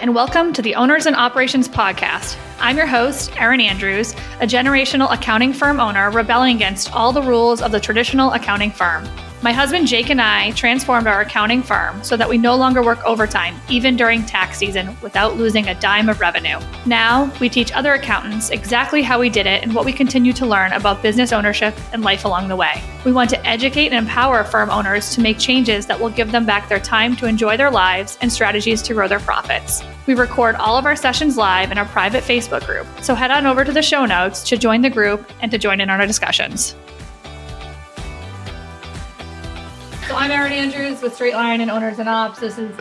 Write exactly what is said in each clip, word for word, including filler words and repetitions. and welcome to the Owners and Operations podcast. I'm your host, Erin Andrews, a generational accounting firm owner rebelling against all the rules of the traditional accounting firm. My husband Jake and I transformed our accounting firm so that we no longer work overtime, even during tax season, without losing a dime of revenue. Now, we teach other accountants exactly how we did it and what we continue to learn about business ownership and life along the way. We want to educate and empower firm owners to make changes that will give them back their time to enjoy their lives and strategies to grow their profits. We record all of our sessions live in our private Facebook group, so head on over to the show notes to join the group and to join in on our discussions. So I'm Erin Andrews with Straight Line and Owners and Ops. This is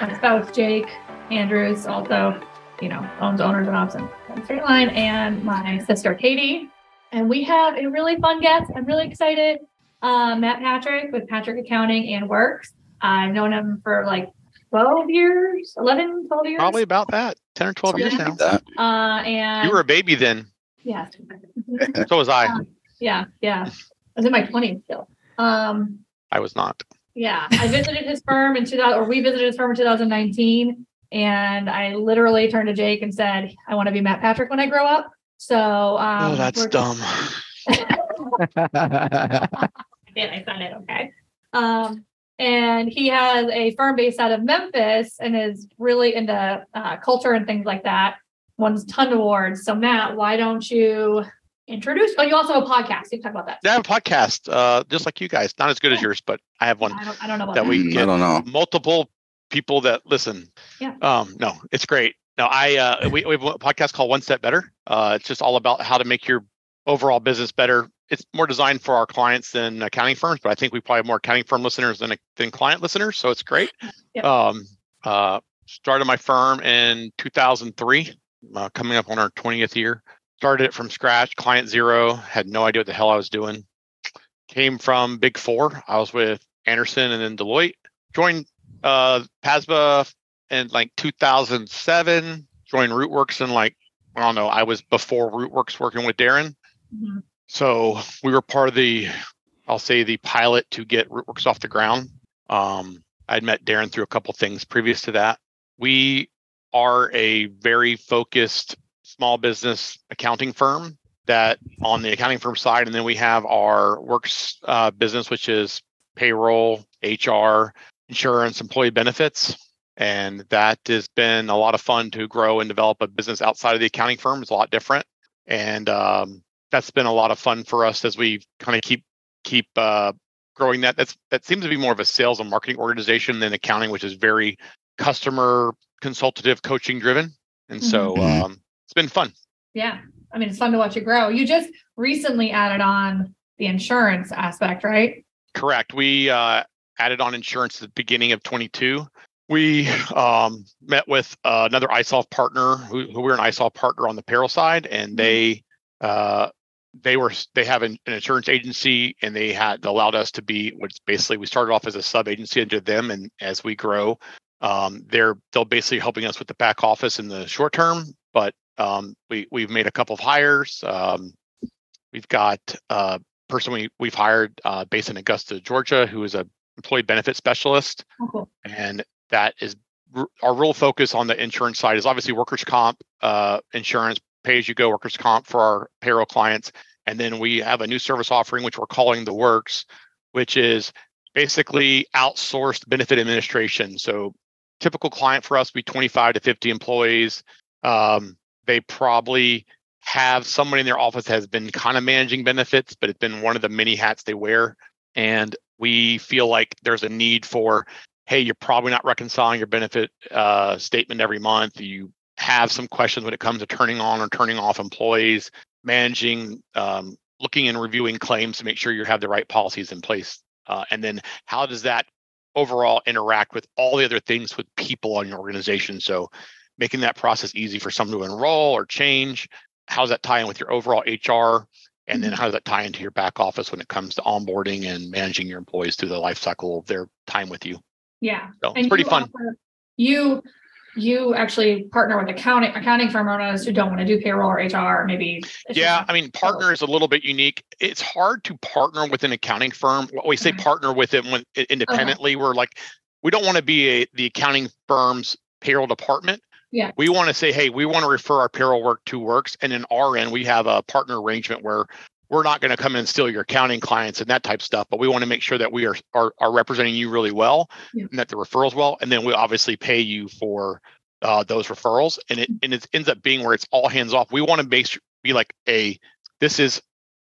my spouse, Jake Andrews, also, you know, owns Owners and Ops and Straight Line, and my sister, Katie. And we have a really fun guest. I'm really excited. Uh, Matt Patrick with Patrick Accounting and Whirks. I've known him for like twelve years, eleven, twelve years. Probably about that, ten or twelve years now. That. Uh, and you were a baby then. Yeah. So was I. Uh, yeah, yeah. I was in my twenties still. Um, I was not. Yeah. I visited his firm in two thousand, or we visited his firm in two thousand nineteen. And I literally turned to Jake and said, I want to be Matt Patrick when I grow up. So, um, oh, that's dumb. I did. I said it. Okay. Um, and he has a firm based out of Memphis and is really into uh, culture and things like that. Won a ton of awards. So Matt, why don't you introduce? Oh, you also have a podcast. You can talk about that. I have a podcast, uh, just like you guys. Not as good as yours, but I have one. I don't, I don't know about that. that. We get I don't know. multiple people that listen. Yeah. Um, no, it's great. No, I uh, we, we have a podcast called One Step Better. Uh, it's just all about how to make your overall business better. It's more designed for our clients than accounting firms, but I think we probably have more accounting firm listeners than than client listeners. So it's great. Yep. Um, uh, started my firm in two thousand three, uh, coming up on our twentieth year. Started it from scratch, client zero, had no idea what the hell I was doing. Came from Big Four. I was with Andersen and then Deloitte. Joined uh, PASBA in like two thousand seven. Joined Rootworks in like, I don't know, I was before Rootworks working with Darren. Mm-hmm. So we were part of the, I'll say the pilot to get Rootworks off the ground. Um, I'd met Darren through a couple things previous to that. We are a very focused small business accounting firm that on the accounting firm side. And then we have our Whirks uh, business, which is payroll, H R, insurance, employee benefits. And that has been a lot of fun to grow and develop a business outside of the accounting firm. It's a lot different. And um, that's been a lot of fun for us as we kind of keep keep uh, growing that. That's That seems to be more of a sales and marketing organization than accounting, which is very customer consultative, coaching driven. And mm-hmm. so, um, it's been fun. Yeah. I mean, it's fun to watch it grow. You just recently added on the insurance aspect, right? Correct. We uh, added on insurance at the beginning of twenty-two. We um, met with uh, another I S O F partner who, who we're an I S O F partner on the payroll side. And they uh, they were they have an, an insurance agency, and they had allowed us to be, which basically we started off as a sub agency under them. And as we grow, um, they're they're basically helping us with the back office in the short term. But Um, we, we've made a couple of hires. Um, we've got a person we, we've hired uh, based in Augusta, Georgia, who is an employee benefit specialist. Oh, cool. And that is r- our real focus on the insurance side is obviously workers' comp, uh, insurance, pay-as-you-go workers' comp for our payroll clients. And then we have a new service offering, which we're calling the Whirks, which is basically outsourced benefit administration. So typical client for us would be twenty-five to fifty employees. Um, They probably have somebody in their office that has been kind of managing benefits, but it's been one of the many hats they wear. And we feel like there's a need for, hey, you're probably not reconciling your benefit uh, statement every month. You have some questions when it comes to turning on or turning off employees, managing, um, looking and reviewing claims to make sure you have the right policies in place. Uh, and then how does that overall interact with all the other things with people on your organization? So making that process easy for someone to enroll or change. How does that tie in with your overall H R? And then how does that tie into your back office when it comes to onboarding and managing your employees through the life cycle of their time with you? Yeah. So it's pretty fun. Offer, you you actually partner with accounting accounting firm owners who don't want to do payroll or H R, maybe. Yeah. I mean, partner is a little bit unique. It's hard to partner with an accounting firm. We say okay. partner with them when, independently. Okay. We're like, we don't want to be a, the accounting firm's payroll department. Yeah. We want to say, hey, we want to refer our payroll work to Whirks. And in our end, we have a partner arrangement where we're not going to come in and steal your accounting clients and that type of stuff, but we want to make sure that we are are, are representing you really well, yeah, and that the referrals well. And then we obviously pay you for uh, those referrals. And it and it ends up being where it's all hands off. We want to make be like a, this is,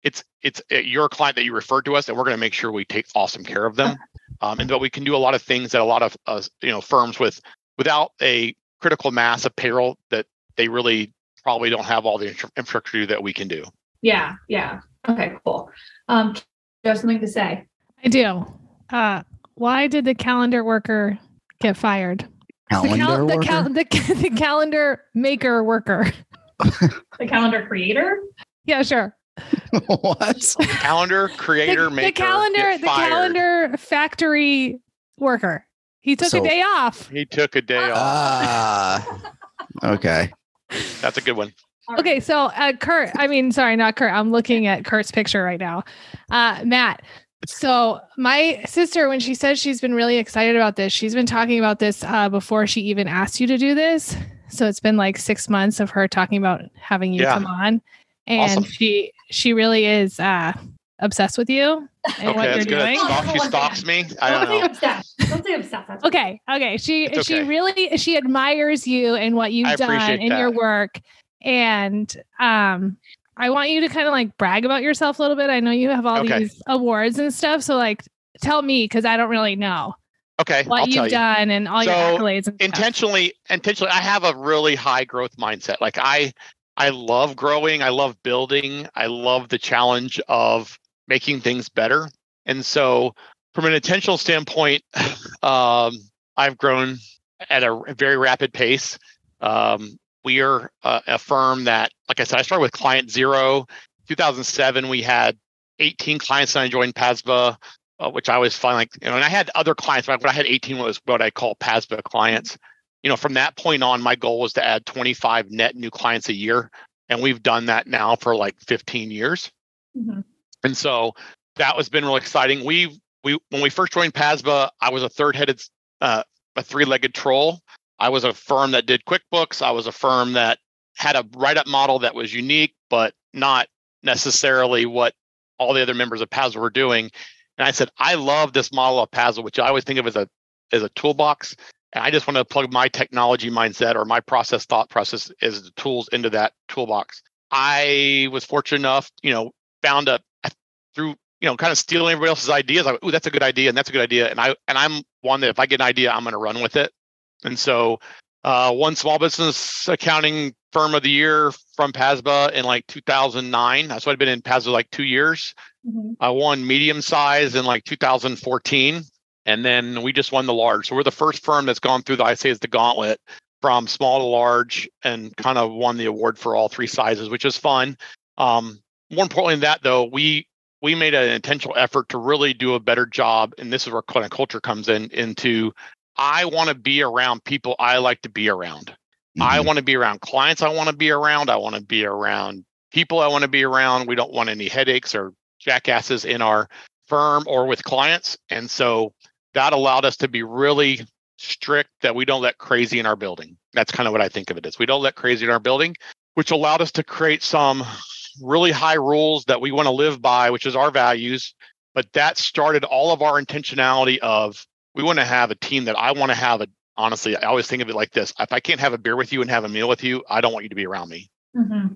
it's it's your client that you referred to us, and we're going to make sure we take awesome care of them. Um, and but we can do a lot of things that a lot of uh, you know firms with without a critical mass of payroll that they really probably don't have all the infrastructure that we can do. Yeah. Yeah. Okay, cool. Um, do you have something to say? I do. Uh, why did the calendar worker get fired? Calendar the, cal- worker? The, cal- the, ca- the calendar maker worker. The calendar creator? Yeah, sure. What? Calendar creator the, maker. The calendar, the calendar factory worker. He took so, a day off. He took a day off. Ah, uh, okay. That's a good one. Okay, so uh, Kurt, I mean, sorry, not Kurt. I'm looking at Kurt's picture right now. Uh, Matt. So my sister, when she says she's been really excited about this, she's been talking about this uh, before she even asked you to do this. So it's been like six months of her talking about having you yeah. come on. And awesome. she she really is uh, obsessed with you and okay, what you're doing. Stalk, she stalks me. I don't, don't know. Obsessed. Don't say obsessed. That's okay. Okay. She okay. she really she admires you and what you've I done in that. your work. And um, I want you to kind of like brag about yourself a little bit. I know you have all okay. these awards and stuff. So like, tell me, because I don't really know okay, what I'll you've done you. and all so, your accolades. And intentionally, stuff. intentionally, I have a really high growth mindset. Like I, I love growing. I love building. I love the challenge of making things better. And so from an intentional standpoint, um, I've grown at a very rapid pace. Um, We are uh, a firm that, like I said, I started with client zero. two thousand seven, we had eighteen clients when I joined PASBA, uh, which I always find like, you know, and I had other clients, but I had eighteen was what I call PASBA clients. You know, from that point on, my goal was to add twenty-five net new clients a year. And we've done that now for like fifteen years. Mm-hmm. And so that has been really exciting. We, we, when we first joined PASBA, I was a third-headed, uh, a three-legged troll. I was a firm that did QuickBooks. I was a firm that had a write-up model that was unique, but not necessarily what all the other members of PASBA were doing. And I said, I love this model of PASBA, which I always think of as a as a toolbox. And I just want to plug my technology mindset or my process thought process as the tools into that toolbox. I was fortunate enough, you know, found a through, you know, kind of stealing everybody else's ideas. I went, ooh, that's a good idea, and that's a good idea. And I and I'm one that if I get an idea, I'm going to run with it. And so uh, one small business accounting firm of the year from PASBA in like two thousand nine. That's why I'd been in PASBA like two years. Mm-hmm. I won medium size in like two thousand fourteen. And then we just won the large. So we're the first firm that's gone through the, I say is the gauntlet from small to large and kind of won the award for all three sizes, which is fun. Um, more importantly than that, though, we we made an intentional effort to really do a better job. And this is where kind of culture comes in into I want to be around people I like to be around. Mm-hmm. I want to be around clients I want to be around. I want to be around people I want to be around. We don't want any headaches or jackasses in our firm or with clients. And so that allowed us to be really strict that we don't let crazy in our building. That's kind of what I think of it as. We don't let crazy in our building, which allowed us to create some really high rules that we want to live by, which is our values. But that started all of our intentionality of we want to have a team that I want to have. A, honestly, I always think of it like this. If I can't have a beer with you and have a meal with you, I don't want you to be around me. Mm-hmm.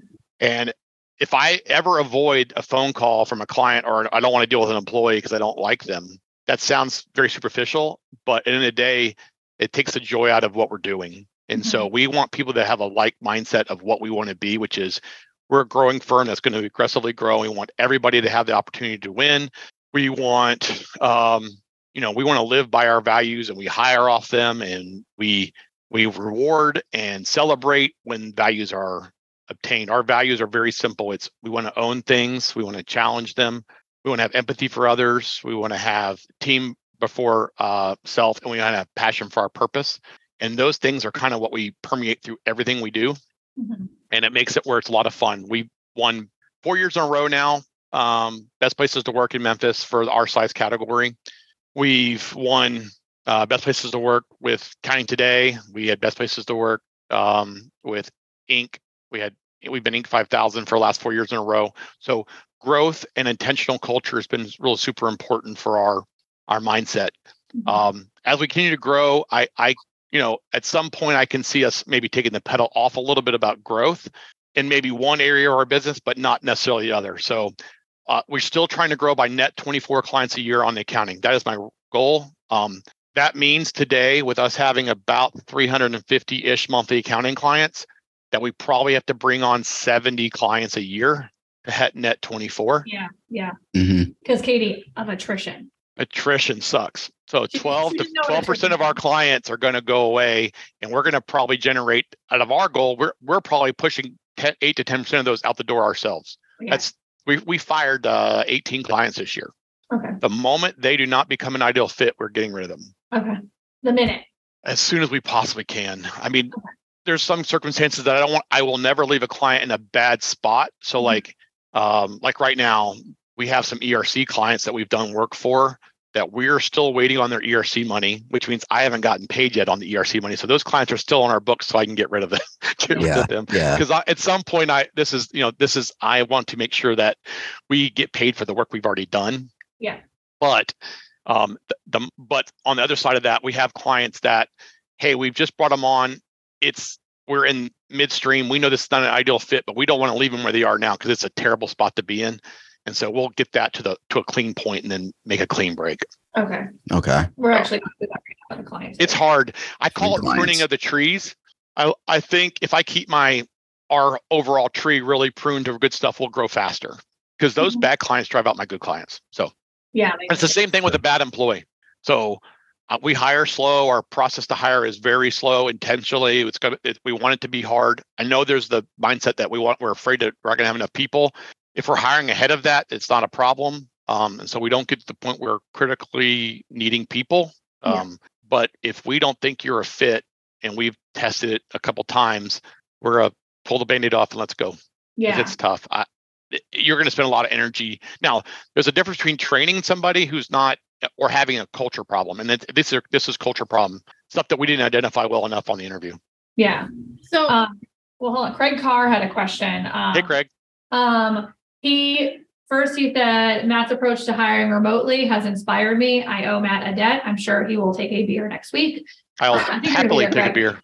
And if I ever avoid a phone call from a client or I don't want to deal with an employee because I don't like them, that sounds very superficial. But at the end of the day, it takes the joy out of what we're doing. And mm-hmm. so we want people to have a like mindset of what we want to be, which is we're a growing firm that's going to aggressively grow. We want everybody to have the opportunity to win. We want... Um, You know, we want to live by our values and we hire off them and we we reward and celebrate when values are obtained. Our values are very simple. It's we want to own things. We want to challenge them. We want to have empathy for others. We want to have team before uh, self, and we want to have passion for our purpose. And those things are kind of what we permeate through everything we do. Mm-hmm. And it makes it where it's a lot of fun. We won four years in a row now. Um, best places to work in Memphis for our size category. We've won uh, Best Places to Work with AccountingToday. We had Best Places to Work um, with Inc. We had we've been Inc five thousand for the last four years in a row. So growth and intentional culture has been really super important for our our mindset. Mm-hmm. Um, as we continue to grow, I I you know at some point I can see us maybe taking the pedal off a little bit about growth in maybe one area of our business, but not necessarily the other. So uh, we're still trying to grow by net twenty-four clients a year on the accounting. That is my goal. Um, that means today, with us having about three hundred fifty-ish monthly accounting clients, that we probably have to bring on seventy clients a year to hit net twenty-four. Yeah, yeah. Mm-hmm. Because Katie, of attrition. Attrition sucks. So twelve to twelve percent of our clients are going to go away, and we're going to probably generate out of our goal. We're we're probably pushing eight to ten percent of those out the door ourselves. Yeah. That's we we fired uh, eighteen clients this year. Okay. The moment they do not become an ideal fit, we're getting rid of them. Okay. The minute. As soon as we possibly can. I mean, okay. There's some circumstances that I don't want. I will never leave a client in a bad spot. So mm-hmm. like, um, like right now, we have some E R C clients that we've done work for that we're still waiting on their E R C money, which means I haven't gotten paid yet on the E R C money. So those clients are still on our books, so I can get rid of them. Because yeah, yeah. at some point, I this is you know this is I want to make sure that we get paid for the work we've already done. Yeah. But um, the but on the other side of that, we have clients that, hey, we've just brought them on. It's we're in midstream. We know this is not an ideal fit, but we don't want to leave them where they are now because it's a terrible spot to be in. And so we'll get that to the to a clean point and then make a clean break. Okay. Okay. We're actually going to do that right now with the clients. It's hard. I call it pruning of the trees. I I think if I keep my our overall tree really pruned to good stuff, we'll grow faster because those mm-hmm. bad clients drive out my good clients. So yeah, it's the same thing with a bad employee. So uh, we hire slow. Our process to hire is very slow intentionally. It's gonna it, we want it to be hard. I know there's the mindset that we want. We're afraid that we're not going to have enough people. If we're hiring ahead of that, it's not a problem. Um, and so we don't get to the point where we're critically needing people. Um, yeah. But if we don't think you're a fit and we've tested it a couple times, we're a pull the Band-Aid off and let's go. Yeah. It's tough. I, you're going to spend a lot of energy. Now, there's a difference between training somebody who's not or having a culture problem. And it, this, is, this is culture problem, stuff that we didn't identify well enough on the interview. Yeah. So, um, well, hold on. Craig Carr had a question. Um, hey, Craig. Um. He first, he said, Matt's approach to hiring remotely has inspired me. I owe Matt a debt. I'm sure he will take a beer next week. I'll uh, happily take a beer.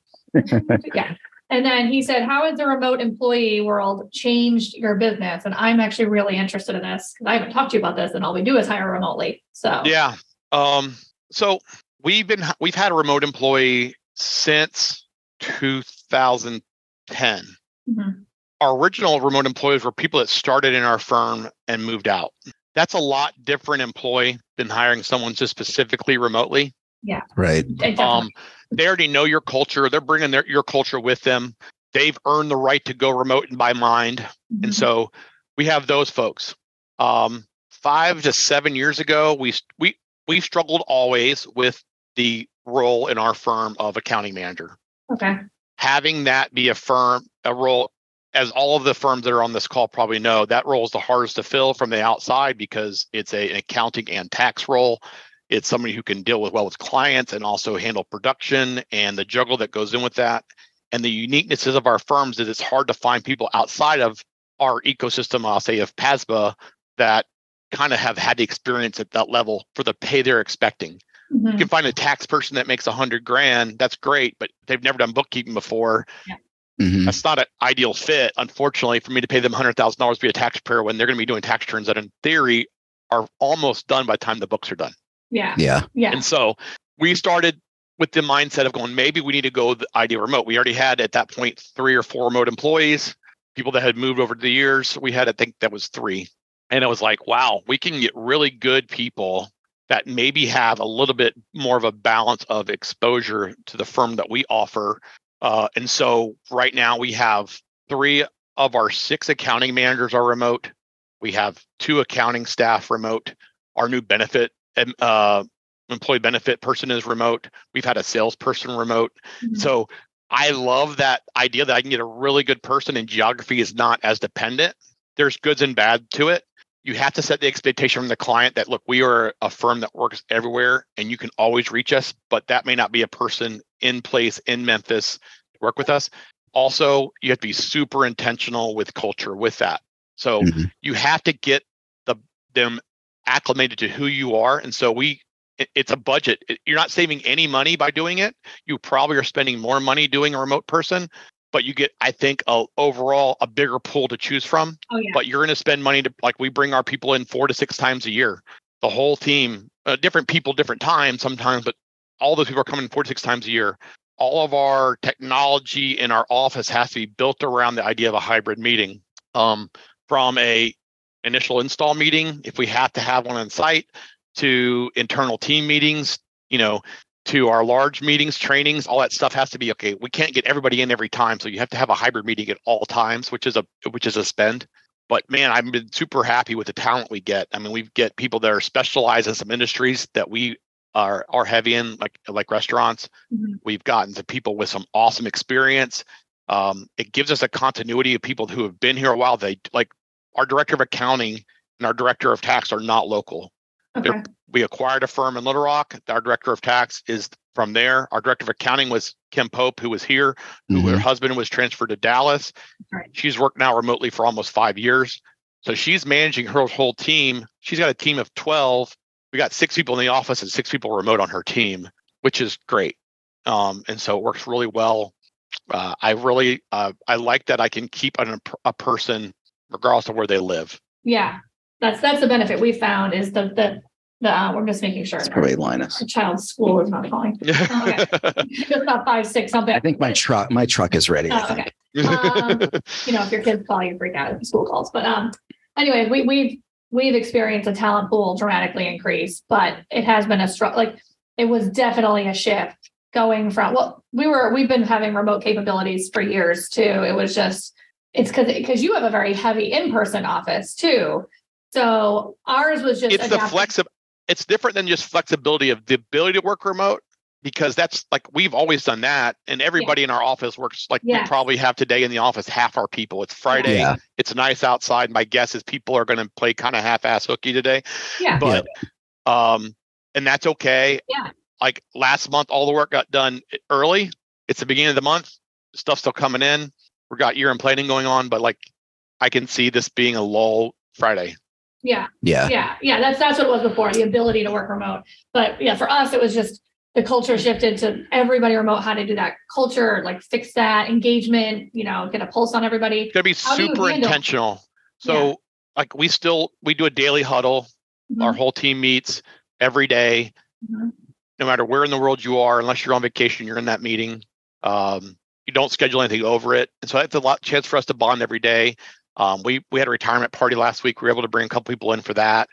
Yeah. And then he said, how has the remote employee world changed your business? And I'm actually really interested in this because I haven't talked to you about this and all we do is hire remotely. So, yeah. Um, so we've been, we've had a remote employee since two thousand ten. Mm-hmm. Our original remote employees were people that started in our firm and moved out. That's a lot different employee than hiring someone just specifically remotely. Yeah. Right. Um, they already know your culture. They're bringing their, your culture with them. They've earned the right to go remote in my mind. Mm-hmm. And so we have those folks. Um, five to seven years ago, we, we, we struggled always with the role in our firm of accounting manager. Okay. Having that be a firm, a role, as all of the firms that are on this call probably know, that role is the hardest to fill from the outside because it's a, an accounting and tax role. It's somebody who can deal with well with clients and also handle production and the juggle that goes in with that. And the uniquenesses of our firms is it's hard to find people outside of our ecosystem, I'll say, of PASBA that kind of have had the experience at that level for the pay they're expecting. Mm-hmm. You can find a tax person that makes a hundred grand. That's great, but they've never done bookkeeping before. Yeah. Mm-hmm. That's not an ideal fit, unfortunately, for me to pay them one hundred thousand dollars to be a taxpayer when they're going to be doing tax returns that, in theory, are almost done by the time the books are done. Yeah. Yeah. Yeah. And so we started with the mindset of going, maybe we need to go the idea remote. We already had at that point three or four remote employees, people that had moved over the years. We had, I think that was three. And I was like, wow, we can get really good people that maybe have a little bit more of a balance of exposure to the firm that we offer. Uh, and so right now we have three of our six accounting managers are remote. We have two accounting staff remote. Our new benefit uh, employee benefit person is remote. We've had a salesperson remote. Mm-hmm. So I love that idea that I can get a really good person and geography is not as dependent. There's goods and bad to it. You have to set the expectation from the client that, look, we are a firm that works everywhere and you can always reach us, but that may not be a person in place in Memphis work with us. Also, you have to be super intentional with culture with that. So mm-hmm. you have to get the them acclimated to who you are. And so we, it, it's a budget. It, you're not saving any money by doing it. You probably are spending more money doing a remote person, but you get, I think, a, overall a bigger pool to choose from. Oh, yeah. But you're going to spend money to, like, we bring our people in four to six times a year. The whole team, uh, different people, different times sometimes, but all those people are coming four to six times a year. All of our technology in our office has to be built around the idea of a hybrid meeting. Um, from a initial install meeting, if we have to have one on site, to internal team meetings, you know, to our large meetings, trainings, all that stuff has to be, okay, we can't get everybody in every time. So you have to have a hybrid meeting at all times, which is a which is a spend. But man, I've been super happy with the talent we get. I mean, we get people that are specialized in some industries that we are are heavy in, like like restaurants. Mm-hmm. We've gotten to people with some awesome experience. Um, it gives us a continuity of people who have been here a while. They like our director of accounting and our director of tax are not local. Okay. We acquired a firm in Little Rock. Our director of tax is from there. Our director of accounting was Kim Pope, who was here, mm-hmm. who her husband was transferred to Dallas. Right. She's worked now remotely for almost five years. So she's managing her whole team. She's got a team of twelve. We got six people in the office and six people remote on her team, which is great. Um, and so it works really well. Uh, I really, uh, I like that I can keep an, a person regardless of where they live. Yeah, that's that's the benefit we found is the the the. Uh, we're just making sure. It's probably Linus. The child's school is not calling. Oh, okay, it's about five, six, something. I think my truck, my truck is ready. Oh, I think. Okay. Um, you know, if your kids call, you freak out at school calls. But um, anyway, we we've we've experienced a talent pool dramatically increase, but it has been a struggle. Like it was definitely a shift. Going from, well, we were, we've been having remote capabilities for years too. It was just, it's because, because you have a very heavy in-person office too. So ours was just, it's adapting. the flexi- it's different than just flexibility of the ability to work remote, because that's like, we've always done that. And everybody yeah. in our office works like yeah. we probably have today in the office, half our people. It's Friday. Yeah. It's nice outside. My guess is people are going to play kind of half-ass hooky today, yeah. but, yeah. um, and that's okay. Yeah. Like last month, all the work got done early. It's the beginning of the month. Stuff's still coming in. We've got year-end planning going on, but like I can see this being a lull Friday. Yeah. Yeah. Yeah. Yeah. That's that's what it was before, the ability to work remote. But yeah, for us, it was just the culture shifted to everybody remote, how to do that culture, like fix that engagement, you know, get a pulse on everybody. It's going to be how super intentional. So yeah. like we still, we do a daily huddle. Mm-hmm. Our whole team meets every day. Mm-hmm. No matter where in the world you are, unless you're on vacation, you're in that meeting. Um, you don't schedule anything over it. And so that's a lot chance for us to bond every day. Um, we we had a retirement party last week. We were able to bring a couple people in for that.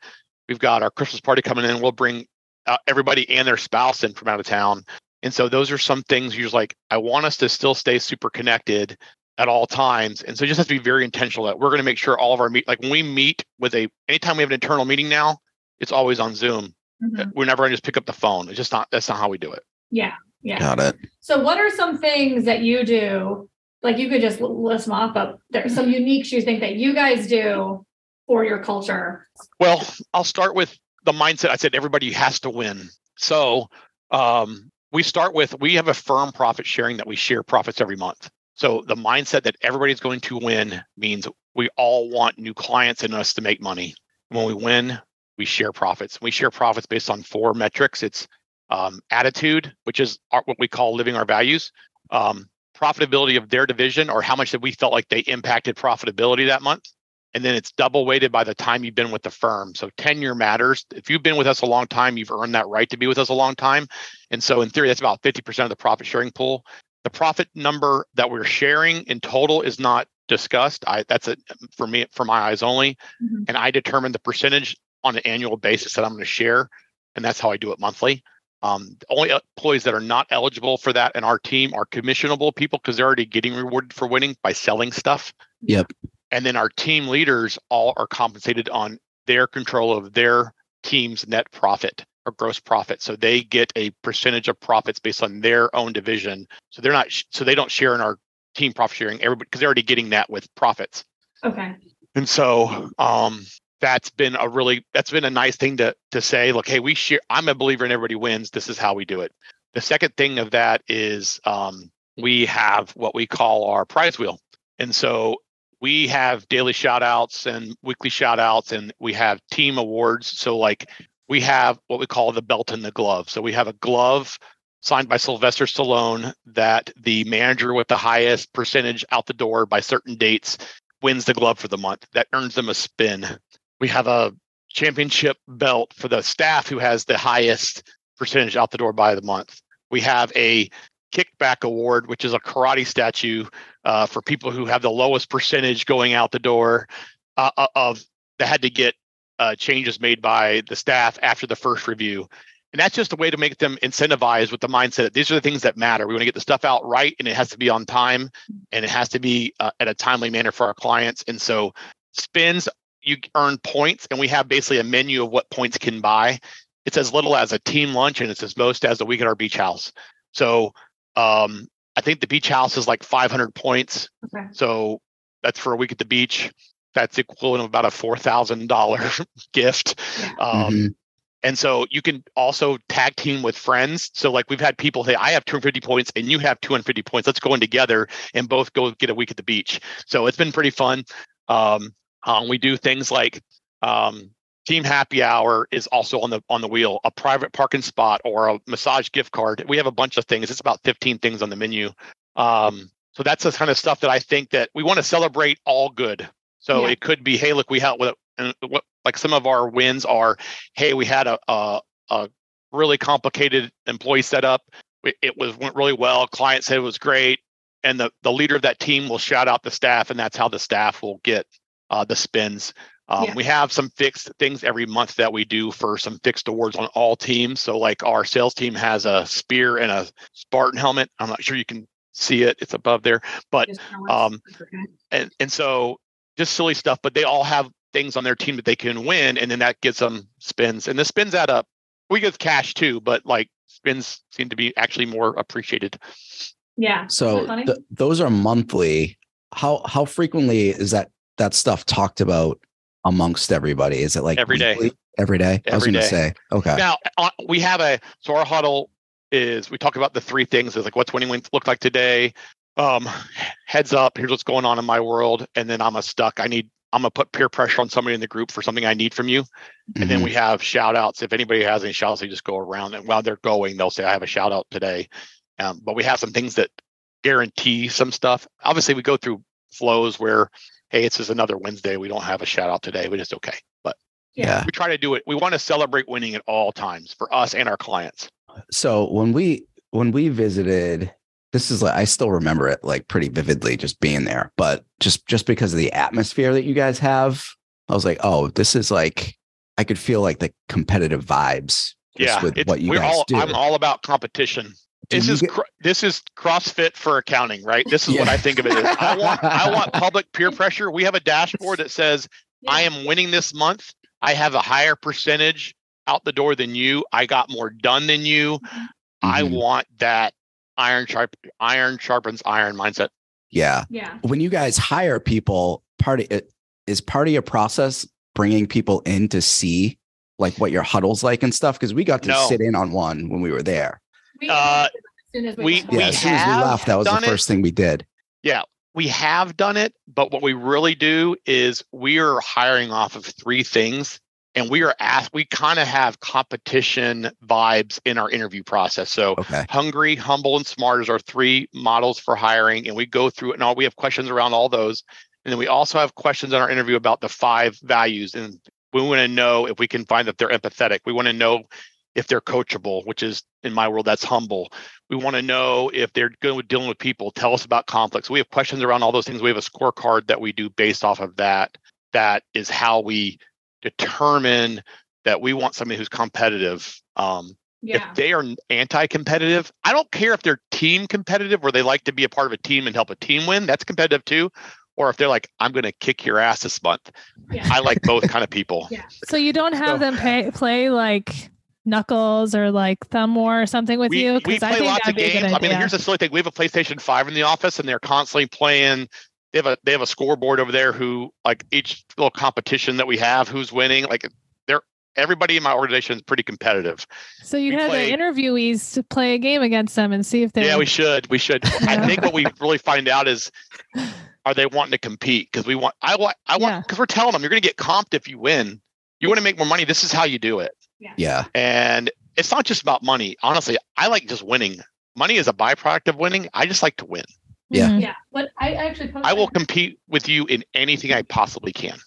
We've got our Christmas party coming in. We'll bring uh, everybody and their spouse in from out of town. And so those are some things you're just like, I want us to still stay super connected at all times. And so you just have to be very intentional that we're going to make sure all of our meet, like when we meet with a, anytime we have an internal meeting now, it's always on Zoom. Mm-hmm. We're never going to just pick up the phone. It's just not, that's not how we do it. Yeah. Yeah. Got it. So what are some things that you do? Like you could just list them off, but there's some uniques you think that you guys do for your culture. Well, I'll start with the mindset. I said, everybody has to win. So um, we start with, we have a firm profit sharing that we share profits every month. So the mindset that everybody's going to win means we all want new clients and us to make money. And when we win, we share profits. We share profits based on four metrics. It's um, attitude, which is our, what we call living our values, um, profitability of their division, or how much that we felt like they impacted profitability that month. And then it's double weighted by the time you've been with the firm. So tenure matters. If you've been with us a long time, you've earned that right to be with us a long time. And so in theory, that's about fifty percent of the profit sharing pool. The profit number that we're sharing in total is not discussed. I, that's a, for me, for my eyes only. Mm-hmm. And I determine the percentage on an annual basis that I'm going to share. And that's how I do it monthly. Um, only employees that are not eligible for that in our team are commissionable people because they're already getting rewarded for winning by selling stuff. Yep. And then our team leaders all are compensated on their control of their team's net profit or gross profit. So they get a percentage of profits based on their own division. So they're not, so they don't share in our team profit sharing everybody because they're already getting that with profits. Okay. And so, um, That's been a really, that's been a nice thing to to say, look, hey, we share, I'm a believer in everybody wins. This is how we do it. The second thing of that is um, we have what we call our prize wheel. And so we have daily shout outs and weekly shout outs, and we have team awards. So like we have what we call the belt and the glove. So we have a glove signed by Sylvester Stallone that the manager with the highest percentage out the door by certain dates wins the glove for the month. That earns them a spin. We have a championship belt for the staff who has the highest percentage out the door by the month. We have a kickback award, which is a karate statue uh, for people who have the lowest percentage going out the door uh, of that had to get uh, changes made by the staff after the first review. And that's just a way to make them incentivized with the mindset that these are the things that matter. We want to get the stuff out right, and it has to be on time, and it has to be uh, at a timely manner for our clients. And so spins, you earn points, and we have basically a menu of what points can buy. It's as little as a team lunch, and it's as most as a week at our beach house. So um, I think the beach house is like five hundred points. Okay. So that's for a week at the beach. That's equivalent of about a four thousand dollars gift. Um, mm-hmm. And so you can also tag team with friends. So like we've had people say, I have two hundred fifty points and you have two hundred fifty points. Let's go in together and both go get a week at the beach. So it's been pretty fun. Um, um, we do things like um, team happy hour is also on the on the wheel, a private parking spot or a massage gift card. We have a bunch of things. It's about fifteen things on the menu. Um, so that's the kind of stuff that I think that we want to celebrate all good. So yeah. It could be, hey, look, we helped with and what, like some of our wins are, hey, we had a a, a really complicated employee setup. It, it was went really well. Client said it was great, and the the leader of that team will shout out the staff, and that's how the staff will get uh, the spins. Um, yeah. We have some fixed things every month that we do for some fixed awards on all teams. So like our sales team has a spear and a Spartan helmet. I'm not sure you can see it; it's above there, but um, and and so just silly stuff. But they all have things on their team that they can win, and then that gets them spins, and the spins add up. We get cash too, but like spins seem to be actually more appreciated. Yeah. So th- those are monthly. How how frequently is that that stuff talked about amongst everybody? Is it like every weekly? day? Every day. Every I was going to say. Okay. Now uh, we have a so our huddle is we talk about the three things is like what's winning look like today. Um, heads up. Here's what's going on in my world, and then I'm a stuck. I need. I'm going to put peer pressure on somebody in the group for something I need from you. Mm-hmm. And then we have shout outs. If anybody has any shout outs, they just go around, and while they're going, they'll say, I have a shout out today. Um, but we have some things that guarantee some stuff. Obviously we go through flows where, hey, it's just another Wednesday. We don't have a shout out today. We're just okay. But yeah, we try to do it. We want to celebrate winning at all times for us and our clients. So when we, when we visited, this is like, I still remember it like pretty vividly just being there, but just, just because of the atmosphere that you guys have, I was like, oh, this is like, I could feel like the competitive vibes. Just yeah. With what you we're guys all, do. I'm all about competition. Do this is, get... cr- this is CrossFit for accounting, right? This is yeah. what I think of it as. I want, I want public peer pressure. We have a dashboard that says, yeah. I am winning this month. I have a higher percentage out the door than you. I got more done than you. Mm-hmm. I want that. Iron sharp, iron sharpens iron mindset. Yeah. Yeah. When you guys hire people, part of it is part of your process bringing people in to see like what your huddle's like and stuff. Cause we got to no. sit in on one when we were there. Uh, as soon as we, we, yeah, we as soon as we left, that was the first it. thing we did. Yeah. We have done it, but what we really do is we are hiring off of three things. And we are asked, we kind of have competition vibes in our interview process. So okay. hungry, humble, and smart is our three models for hiring. And we go through it and all, we have questions around all those. And then we also have questions in our interview about the five values. And we want to know if we can find that they're empathetic. We want to know if they're coachable, which is in my world, that's humble. We want to know if they're good with dealing with people. Tell us about conflicts. We have questions around all those things. We have a scorecard that we do based off of that. That is how we determine that we want somebody who's competitive. Um, yeah. If they are anti-competitive, I don't care if they're team competitive where they like to be a part of a team and help a team win. That's competitive too. Or if they're like, I'm going to kick your ass this month. Yeah. I like both kind of people. Yeah. So you don't have so, them pay, play like Knuckles or like Thumb War or something with we, you? We play I think lots of games. I mean, here's the silly thing. We have a PlayStation five in the office and they're constantly playing. They have a they have a scoreboard over there who like each little competition that we have, who's winning, like they're everybody in my organization is pretty competitive. So you we had play, the interviewees to play a game against them and see if they. Yeah, would... we should. We should. I think what we really find out is, are they wanting to compete? Because we want. I want. I want. Because yeah. we're telling them, you're going to get comped if you win. You want to make more money. This is how you do it. Yeah. yeah. And it's not just about money. Honestly, I like just winning. Money is a byproduct of winning. I just like to win. Yeah. Yeah. But I actually. I will compete with you in anything I possibly can.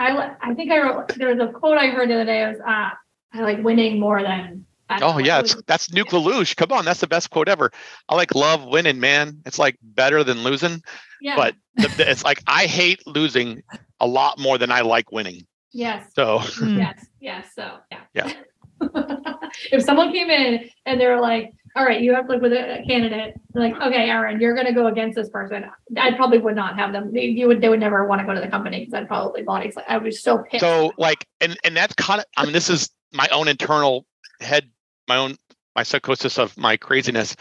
I, I think I wrote, there was a quote I heard the other day. It was, uh, I like winning more than. I oh, yeah. It's, that's Nuke Lelouch. Come on. That's the best quote ever. I like love winning, man. It's like better than losing. Yeah. But the, the, it's like I hate losing a lot more than I like winning. Yes. So. Yes. Yes. So, yeah. Yeah. If someone came in and they're like, all right, you have to live with a candidate, like, okay, Erin, you're going to go against this person. I probably would not have them. They, you would, they would never want to go to the company because I'd probably body. Like, I was so pissed. So like, and, and that's kind of, I mean, this is my own internal head, my own, my psychosis of my craziness.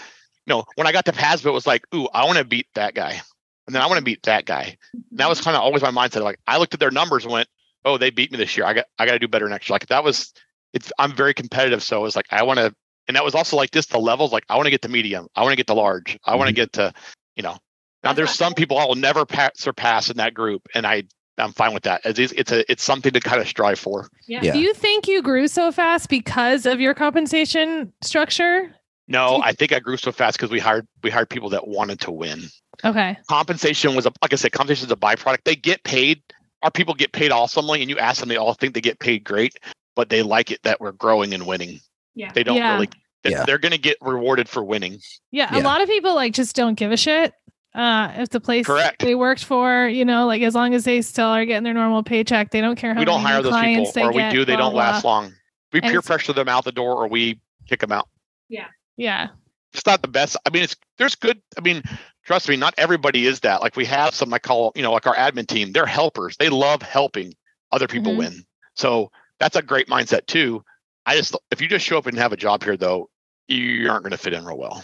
You know, when I got to PASBA, it was like, ooh, I want to beat that guy. And then I want to beat that guy. And that was kind of always my mindset. Like I looked at their numbers and went, oh, they beat me this year. I got, I got to do better next year. Like that was, it's, I'm very competitive. So it was like, I want to, and that was also like this, the levels, like I want to get to medium. I want to get to large. I want to get to, you know, now there's some people I will never pa- surpass in that group. And I, I'm fine with that. It's, it's a, it's something to kind of strive for. Yeah. yeah. Do you think you grew so fast because of your compensation structure? No, you- I think I grew so fast because we hired, we hired people that wanted to win. Okay. Compensation was a, like I said, compensation is a byproduct. They get paid. Our people get paid awesomely and you ask them, they all think they get paid great, but they like it that we're growing and winning. Yeah. They don't yeah. really, they, yeah. they're going to get rewarded for winning. Yeah, yeah. A lot of people like just don't give a shit. Uh, if the place Correct. They worked for, you know, like as long as they still are getting their normal paycheck, they don't care how we don't many hire those people or we get, do, they blah, don't blah. last long. We and peer pressure them out the door or we kick them out. Yeah. Yeah. It's not the best. I mean, it's, there's good. I mean, trust me, not everybody is that. Like we have some, I call, you know, like our admin team, they're helpers. They love helping other people mm-hmm. win. So that's a great mindset too. I just, if you just show up and have a job here though, you aren't going to fit in real well.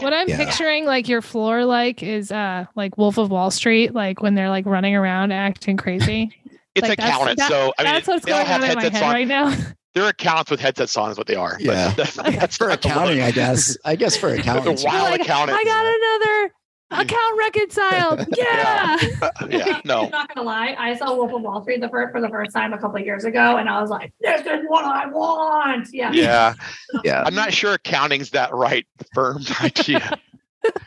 What I'm yeah. picturing like your floor, like is uh like Wolf of Wall Street, like when they're like running around acting crazy. It's like, accountant. That's, so I mean, that's what's going on in my head on. Right now. They're accountants with headsets on is what they are. Yeah. But that, that's for accounting, I guess. I guess for accounting. The wild like, accountant. I got another. Account reconciled. Yeah. yeah. yeah. No. I'm not gonna lie. I saw Wolf of Wall Street the first, for the first time a couple of years ago, and I was like, "This is what I want." Yeah. Yeah. yeah. I'm not sure accounting's that right firm idea.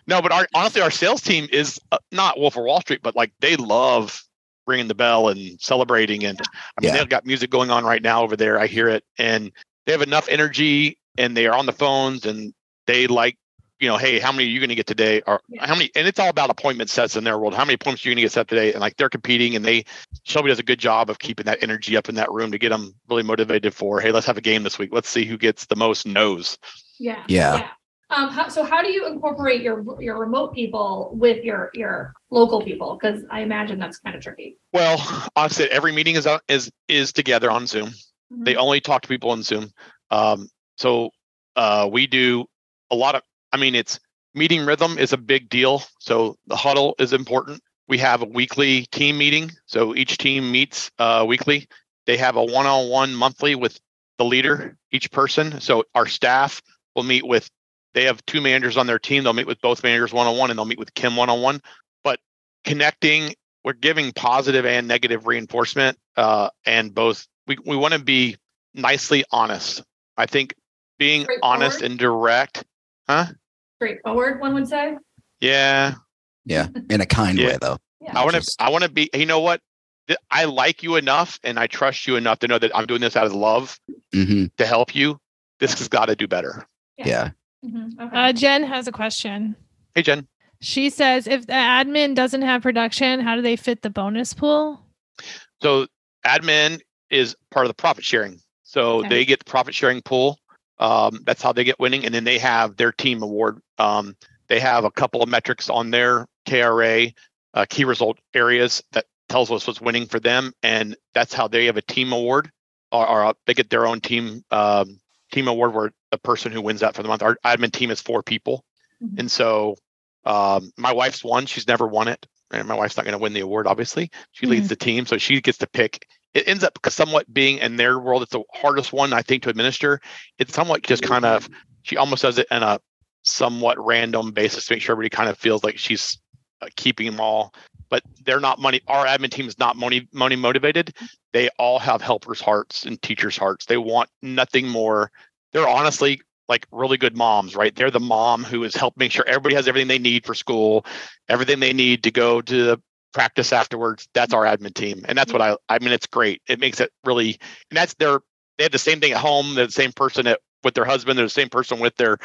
No, but our, honestly, our sales team is not Wolf of Wall Street, but like they love ringing the bell and celebrating, and I mean yeah. they've got music going on right now over there. I hear it, and they have enough energy, and they are on the phones, and they like. You know, hey, how many are you going to get today? Or yeah. how many? And it's all about appointment sets in their world. How many appointments are you going to get set today? And like they're competing, and they Shelby does a good job of keeping that energy up in that room to get them really motivated for. Hey, let's have a game this week. Let's see who gets the most no's. Yeah, yeah. yeah. Um, how, so how do you incorporate your your remote people with your your local people? Because I imagine that's kind of tricky. Well, honestly, every meeting is is is together on Zoom. Mm-hmm. They only talk to people on Zoom. Um, so uh, we do a lot of. I mean, it's meeting rhythm is a big deal. So the huddle is important. We have a weekly team meeting. So each team meets uh, weekly. They have a one-on-one monthly with the leader, each person. So our staff will meet with, they have two managers on their team. They'll meet with both managers one-on-one and they'll meet with Kim one-on-one. But connecting, we're giving positive and negative reinforcement. Uh, and both, we, we want to be nicely honest. I think being honest and direct, huh? Straightforward, one would say. Yeah, yeah, in a kind yeah. way, though. Yeah. I want to. I want to be. You know what? I like you enough, and I trust you enough to know that I'm doing this out of love mm-hmm. to help you. This has got to do better. Yeah. yeah. Mm-hmm. Okay. Uh, Jen has a question. Hey, Jen. She says, if the admin doesn't have production, how do they fit the bonus pool? So, admin is part of the profit sharing, so okay. they get the profit sharing pool. Um, that's how they get winning. And then they have their team award. Um, they have a couple of metrics on their K R A, uh, key result areas that tells us what's winning for them. And that's how they have a team award or, or they get their own team um, team award where the person who wins that for the month. Our admin team is four people. Mm-hmm. And so um, my wife's won. She's never won it. And my wife's not going to win the award, obviously. She mm-hmm. leads the team. So she gets to pick it ends up somewhat being, in their world, it's the hardest one, I think, to administer. It's somewhat just kind of, she almost does it in a somewhat random basis to make sure everybody kind of feels like she's uh, keeping them all. But they're not money. Our admin team is not money money motivated. They all have helpers' hearts and teachers' hearts. They want nothing more. They're honestly like really good moms, right? They're the mom who is helping make sure everybody has everything they need for school, everything they need to go to the practice afterwards. That's our admin team. And that's what I, I mean, it's great. It makes it really, and that's their, they have the same thing at home. They're the same person at, with their husband. They're the same person with their,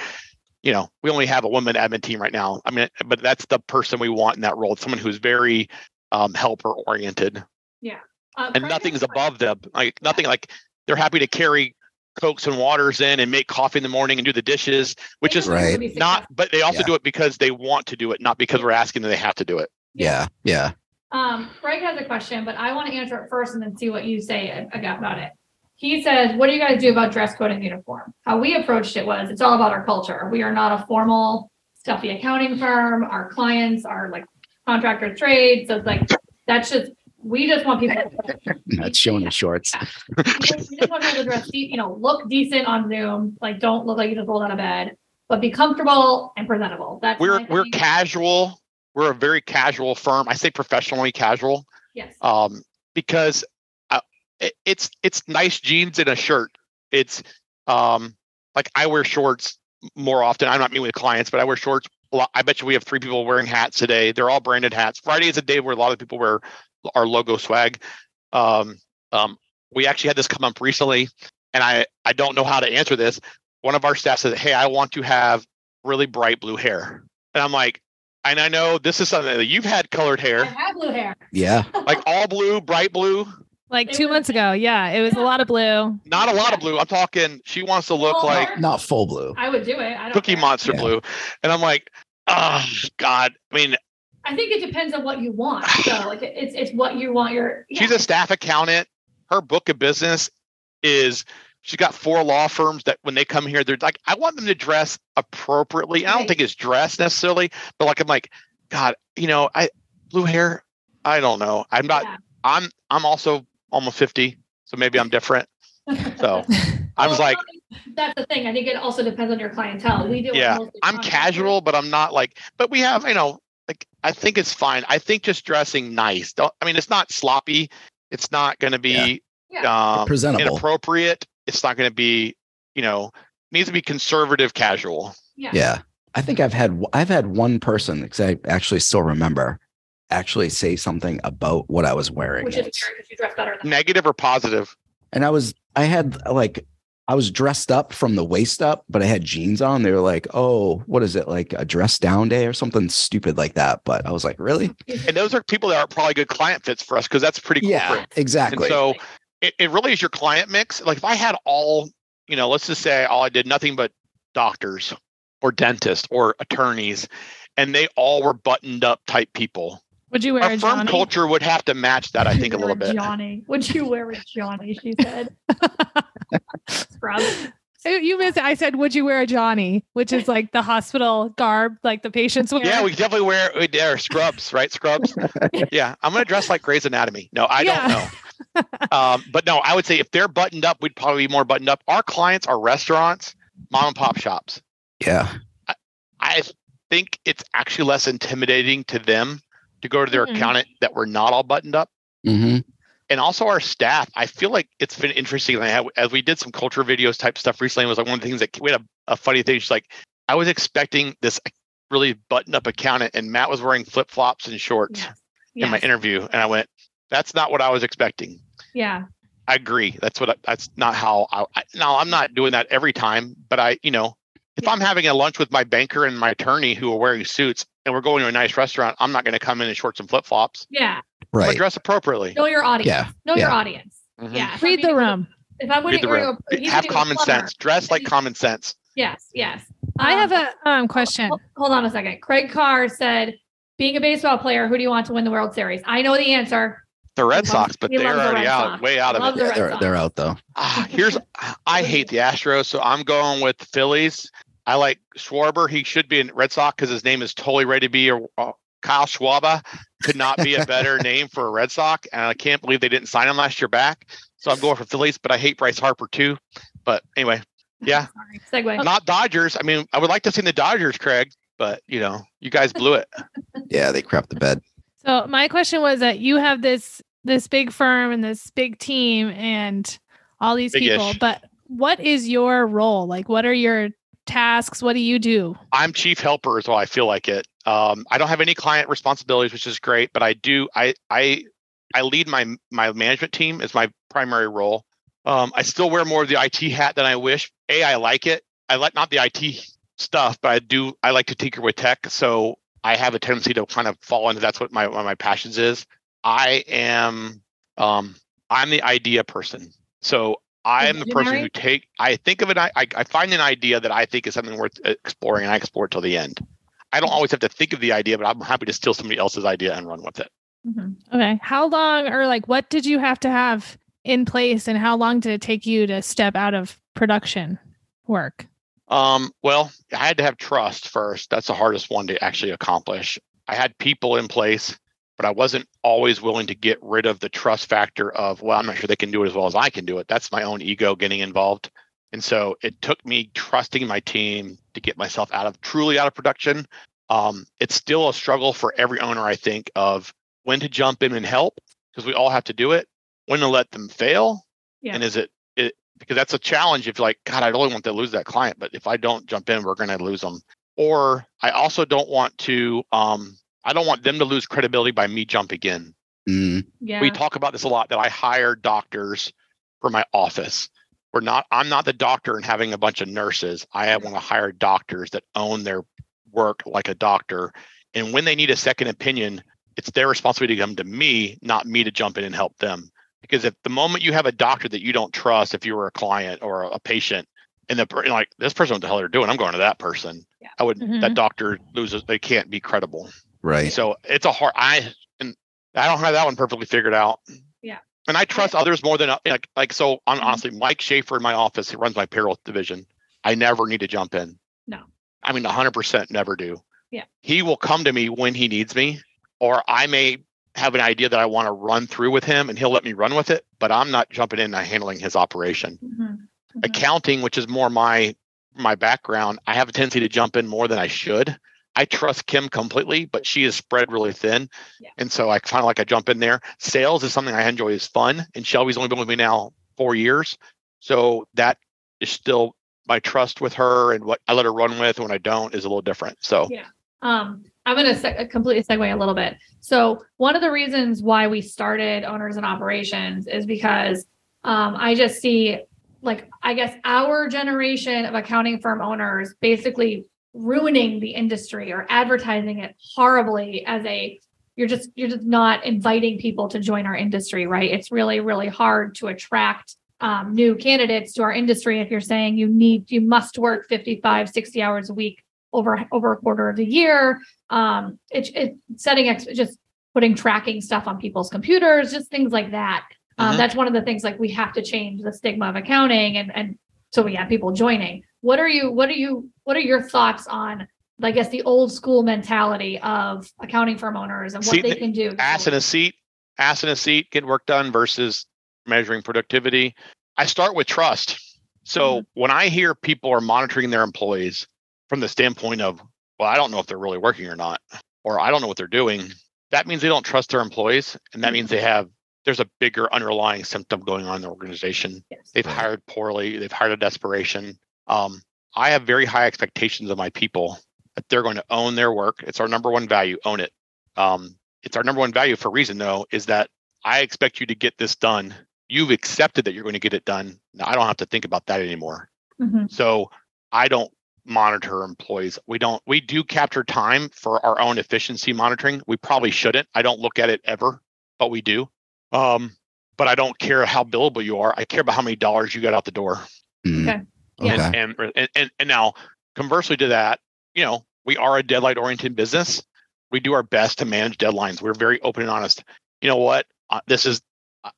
you know, we only have a woman admin team right now. I mean, but that's the person we want in that role. It's someone who's very um, helper oriented. Yeah. Uh, and nothing's above them. Like nothing yeah. like they're happy to carry Cokes and waters in and make coffee in the morning and do the dishes, which is right. not, but they also yeah. do it because they want to do it, not because we're asking them they have to do it. Yeah. Yeah. Um, Craig has a question, but I want to answer it first and then see what you say about it. He says, what do you guys do about dress code and uniform? How we approached it was, it's all about our culture. We are not a formal stuffy accounting firm. Our clients are like contractor trades. So it's like, that's just, we just want people to not showing the shorts. We just, we just want people to dress, you know, look decent on Zoom. Like, don't look like you just rolled out of bed, but be comfortable and presentable. That's we're we're casual. We're a very casual firm. I say professionally casual. Yes. Um, because uh, it, it's it's nice jeans and a shirt. It's um like I wear shorts more often. I'm not meeting with clients, but I wear shorts a lot. I bet you we have three people wearing hats today. They're all branded hats. Friday is a day where a lot of people wear our logo swag. Um, um, we actually had this come up recently, and I, I don't know how to answer this. One of our staff said, hey, I want to have really bright blue hair. And I'm like, and I know this is something that you've had colored hair. I have blue hair. Yeah. Like all blue, bright blue. Like two months ago. Yeah. It was yeah. a lot of blue. Not a lot of blue. I'm talking, she wants to look full like. Hair? Not full blue. I would do it. I don't Cookie care. Monster yeah. blue. And I'm like, oh, God. I mean. I think it depends on what you want. So like it's it's what you want your yeah. She's a staff accountant. Her book of business is she's got four law firms that when they come here, they're like, I want them to dress appropriately. Right. I don't think it's dress necessarily, but like I'm like, God, you know, I blue hair, I don't know. I'm not yeah. I'm I'm also almost fifty, so maybe I'm different. So I was well, like that's the thing. I think it also depends on your clientele. We do yeah, I'm casual, but I'm not like but we have, you know. Like, I think it's fine. I think just dressing nice. Don't, I mean, it's not sloppy. It's not going to be yeah. Yeah. Um, presentable, inappropriate. It's not going to be, you know, needs to be conservative, casual. Yeah. yeah. I think I've had, I've had one person, because I actually still remember, actually say something about what I was wearing. Which is weird because you dress better than negative or positive. And I was, I had like, I was dressed up from the waist up, but I had jeans on. They were like, oh, what is it? Like a dress down day or something stupid like that. But I was like, really? And those are people that are probably good client fits for us because that's pretty cool. Yeah, exactly. And so it, it really is your client mix. Like if I had all, you know, let's just say all I did, nothing but doctors or dentists or attorneys, and they all were buttoned up type people. Would you wear Our a firm Johnny? Culture would have to match that, I think, a little bit. Johnny, would you wear a Johnny? She said. You missed it. I said, "Would you wear a Johnny?" Which is like the hospital garb, like the patients wear. Yeah, we definitely wear we wear scrubs, right? Scrubs. Yeah, I'm gonna dress like Grey's Anatomy. No, I yeah. don't know. Um, but no, I would say if they're buttoned up, we'd probably be more buttoned up. Our clients are restaurants, mom and pop shops. Yeah, I, I think it's actually less intimidating to them to go to their mm-hmm. accountant that we're not all buttoned up. Mm-hmm. And also our staff, I feel like it's been interesting. I had, as we did some culture videos type stuff recently, it was like one of the things that we had a, a funny thing. She's like, I was expecting this really buttoned up accountant and Matt was wearing flip flops and shorts yes. in yes. my interview. And I went, that's not what I was expecting. Yeah. I agree. That's what, I, that's not how I, I, no, I'm not doing that every time, but I, you know, if yeah. I'm having a lunch with my banker and my attorney who are wearing suits, and we're going to a nice restaurant, I'm not going to come in in shorts and flip flops. Yeah. Right. But dress appropriately. Know your audience. Yeah. Know yeah. your audience. Mm-hmm. Yeah. Read the room. If I wouldn't wear a, have common sense. Dress like common sense. Yes. Yes. I um, have a um, question. Hold, hold on a second. Craig Carr said, being a baseball player, who do you want to win the World Series? I know the answer. The Red he Sox, loves, but they're already the out, Sox. way out he of it. The yeah, they're, they're out though. Uh, here's, I hate the Astros. So I'm going with the Phillies. I like Schwarber. He should be in Red Sox because his name is totally ready to be a, Kyle Schwaba could not be a better name for a Red Sox. And I can't believe they didn't sign him last year back. So I'm going for Phillies, but I hate Bryce Harper too. But anyway, yeah, Sorry, segue. Not Dodgers. I mean, I would like to see the Dodgers, Craig, but you know, you guys blew it. Yeah, they crapped the bed. So my question was that you have this, this big firm and this big team and all these Big-ish. people, but what is your role? Like, what are your tasks? What do you do? I'm chief helper is what I feel like it. Um, I don't have any client responsibilities, which is great, but I do, I, I, I lead my, my management team is my primary role. Um, I still wear more of the I T hat than I wish. A, I like it. I like not the I T stuff, but I do, I like to tinker with tech. So I have a tendency to kind of fall into that's what my, one of my passions is. I am, um, I'm the idea person. So I am the person who take, I think of it. I, I find an idea that I think is something worth exploring and I explore it till the end. I don't always have to think of the idea, but I'm happy to steal somebody else's idea and run with it. Mm-hmm. Okay. How long or like, what did you have to have in place and how long did it take you to step out of production work? Um, well, I had to have trust first. That's the hardest one to actually accomplish. I had people in place, but I wasn't always willing to get rid of the trust factor of, well, I'm not sure they can do it as well as I can do it. That's my own ego getting involved. And so it took me trusting my team to get myself out of truly out of production. Um, it's still a struggle for every owner, I think, of when to jump in and help because we all have to do it. When to let them fail, yeah. And is it, it because that's a challenge. If you're like, God, I really want to lose that client, but if I don't jump in, we're going to lose them. Or I also don't want to. Um, I don't want them to lose credibility by me jumping in. Mm. Yeah. We talk about this a lot. That I hire doctors for my office. We're not. I'm not the doctor and having a bunch of nurses. I want to hire doctors that own their work like a doctor. And when they need a second opinion, it's their responsibility to come to me, not me to jump in and help them. Because if the moment you have a doctor that you don't trust, if you were a client or a patient, and the and like this person, what the hell they're doing, I'm going to that person. Yeah. I would mm-hmm. that doctor loses. They can't be credible. Right. So it's a hard. I and I don't have that one perfectly figured out. Yeah. And I trust yeah. others more than like like so. I'm, mm-hmm. Honestly, Mike Schaefer in my office, who runs my payroll division, I never need to jump in. No. I mean, one hundred percent never do. Yeah. He will come to me when he needs me, or I may have an idea that I want to run through with him and he'll let me run with it, but I'm not jumping in and handling his operation. Mm-hmm. Mm-hmm. Accounting, which is more my my background, I have a tendency to jump in more than I should. I trust Kim completely, but she is spread really thin. Yeah. And so I kind of like I jump in there. Sales is something I enjoy is fun. And Shelby's only been with me now four years. So that is still my trust with her and what I let her run with when I don't is a little different. So yeah. Um, I'm going to se- completely segue a little bit. So one of the reasons why we started Owners and Operations is because um, I just see like, I guess our generation of accounting firm owners basically ruining the industry or advertising it horribly as a, you're just, you're just not inviting people to join our industry, right? It's really, really hard to attract um, new candidates to our industry. If you're saying you need, you must work fifty-five, sixty hours a week over over a quarter of the year. Um, it's it, setting, ex- just putting tracking stuff on people's computers, just things like that. Um, mm-hmm. That's one of the things like we have to change the stigma of accounting. And, and so we have people joining. What are you, what are you, what are your thoughts on, I guess, the old school mentality of accounting firm owners and what seat, they can do? Ass in a seat, ass in a seat, get work done versus measuring productivity. I start with trust. So mm-hmm. when I hear people are monitoring their employees, from the standpoint of, well, I don't know if they're really working or not, or I don't know what they're doing. That means they don't trust their employees. And that means they have, there's a bigger underlying symptom going on in the organization. Yes. They've hired poorly. They've hired a desperation. Um, I have very high expectations of my people that they're going to own their work. It's our number one value, own it. Um, it's our number one value for a reason though, is that I expect you to get this done. You've accepted that you're going to get it done. Now I don't have to think about that anymore. Mm-hmm. So I don't, monitor employees. We don't, we do capture time for our own efficiency monitoring. We probably shouldn't. I don't look at it ever, but we do. Um, but I don't care how billable you are. I care about how many dollars you got out the door. Okay. Yeah. And, and, and, and now conversely to that, you know, we are a deadline oriented business. We do our best to manage deadlines. We're very open and honest. You know what? Uh, this is uh,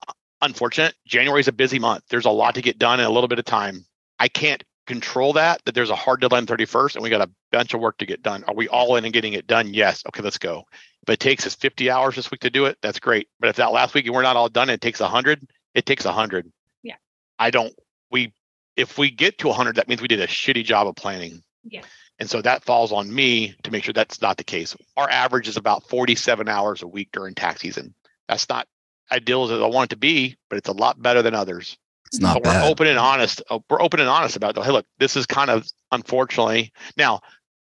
unfortunate. January is a busy month. There's a lot to get done in a little bit of time. I can't control that, that there's a hard deadline thirty-first and we got a bunch of work to get done. Are we all in and getting it done? Yes. Okay, let's go. If it takes us fifty hours this week to do it, that's great. But if that last week and we're not all done, and it takes one hundred, it takes one hundred. Yeah. I don't, we, if we get to one hundred, that means we did a shitty job of planning. Yeah. And so that falls on me to make sure that's not the case. Our average is about forty-seven hours a week during tax season. That's not ideal as I want it to be, but it's a lot better than others. It's not so bad. We're open and honest. We're open and honest about it. Hey, look, this is kind of, unfortunately, now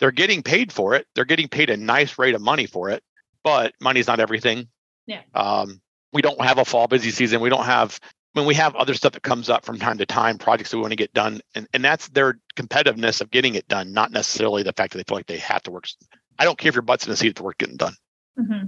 they're getting paid for it. They're getting paid a nice rate of money for it, but money's not everything. Yeah. Um, we don't have a fall busy season. We don't have, when we have other stuff that comes up from time to time, projects that we want to get done. And, and that's their competitiveness of getting it done, not necessarily the fact that they feel like they have to work. I don't care if your butt's in the seat if the work's getting done. Mm-hmm.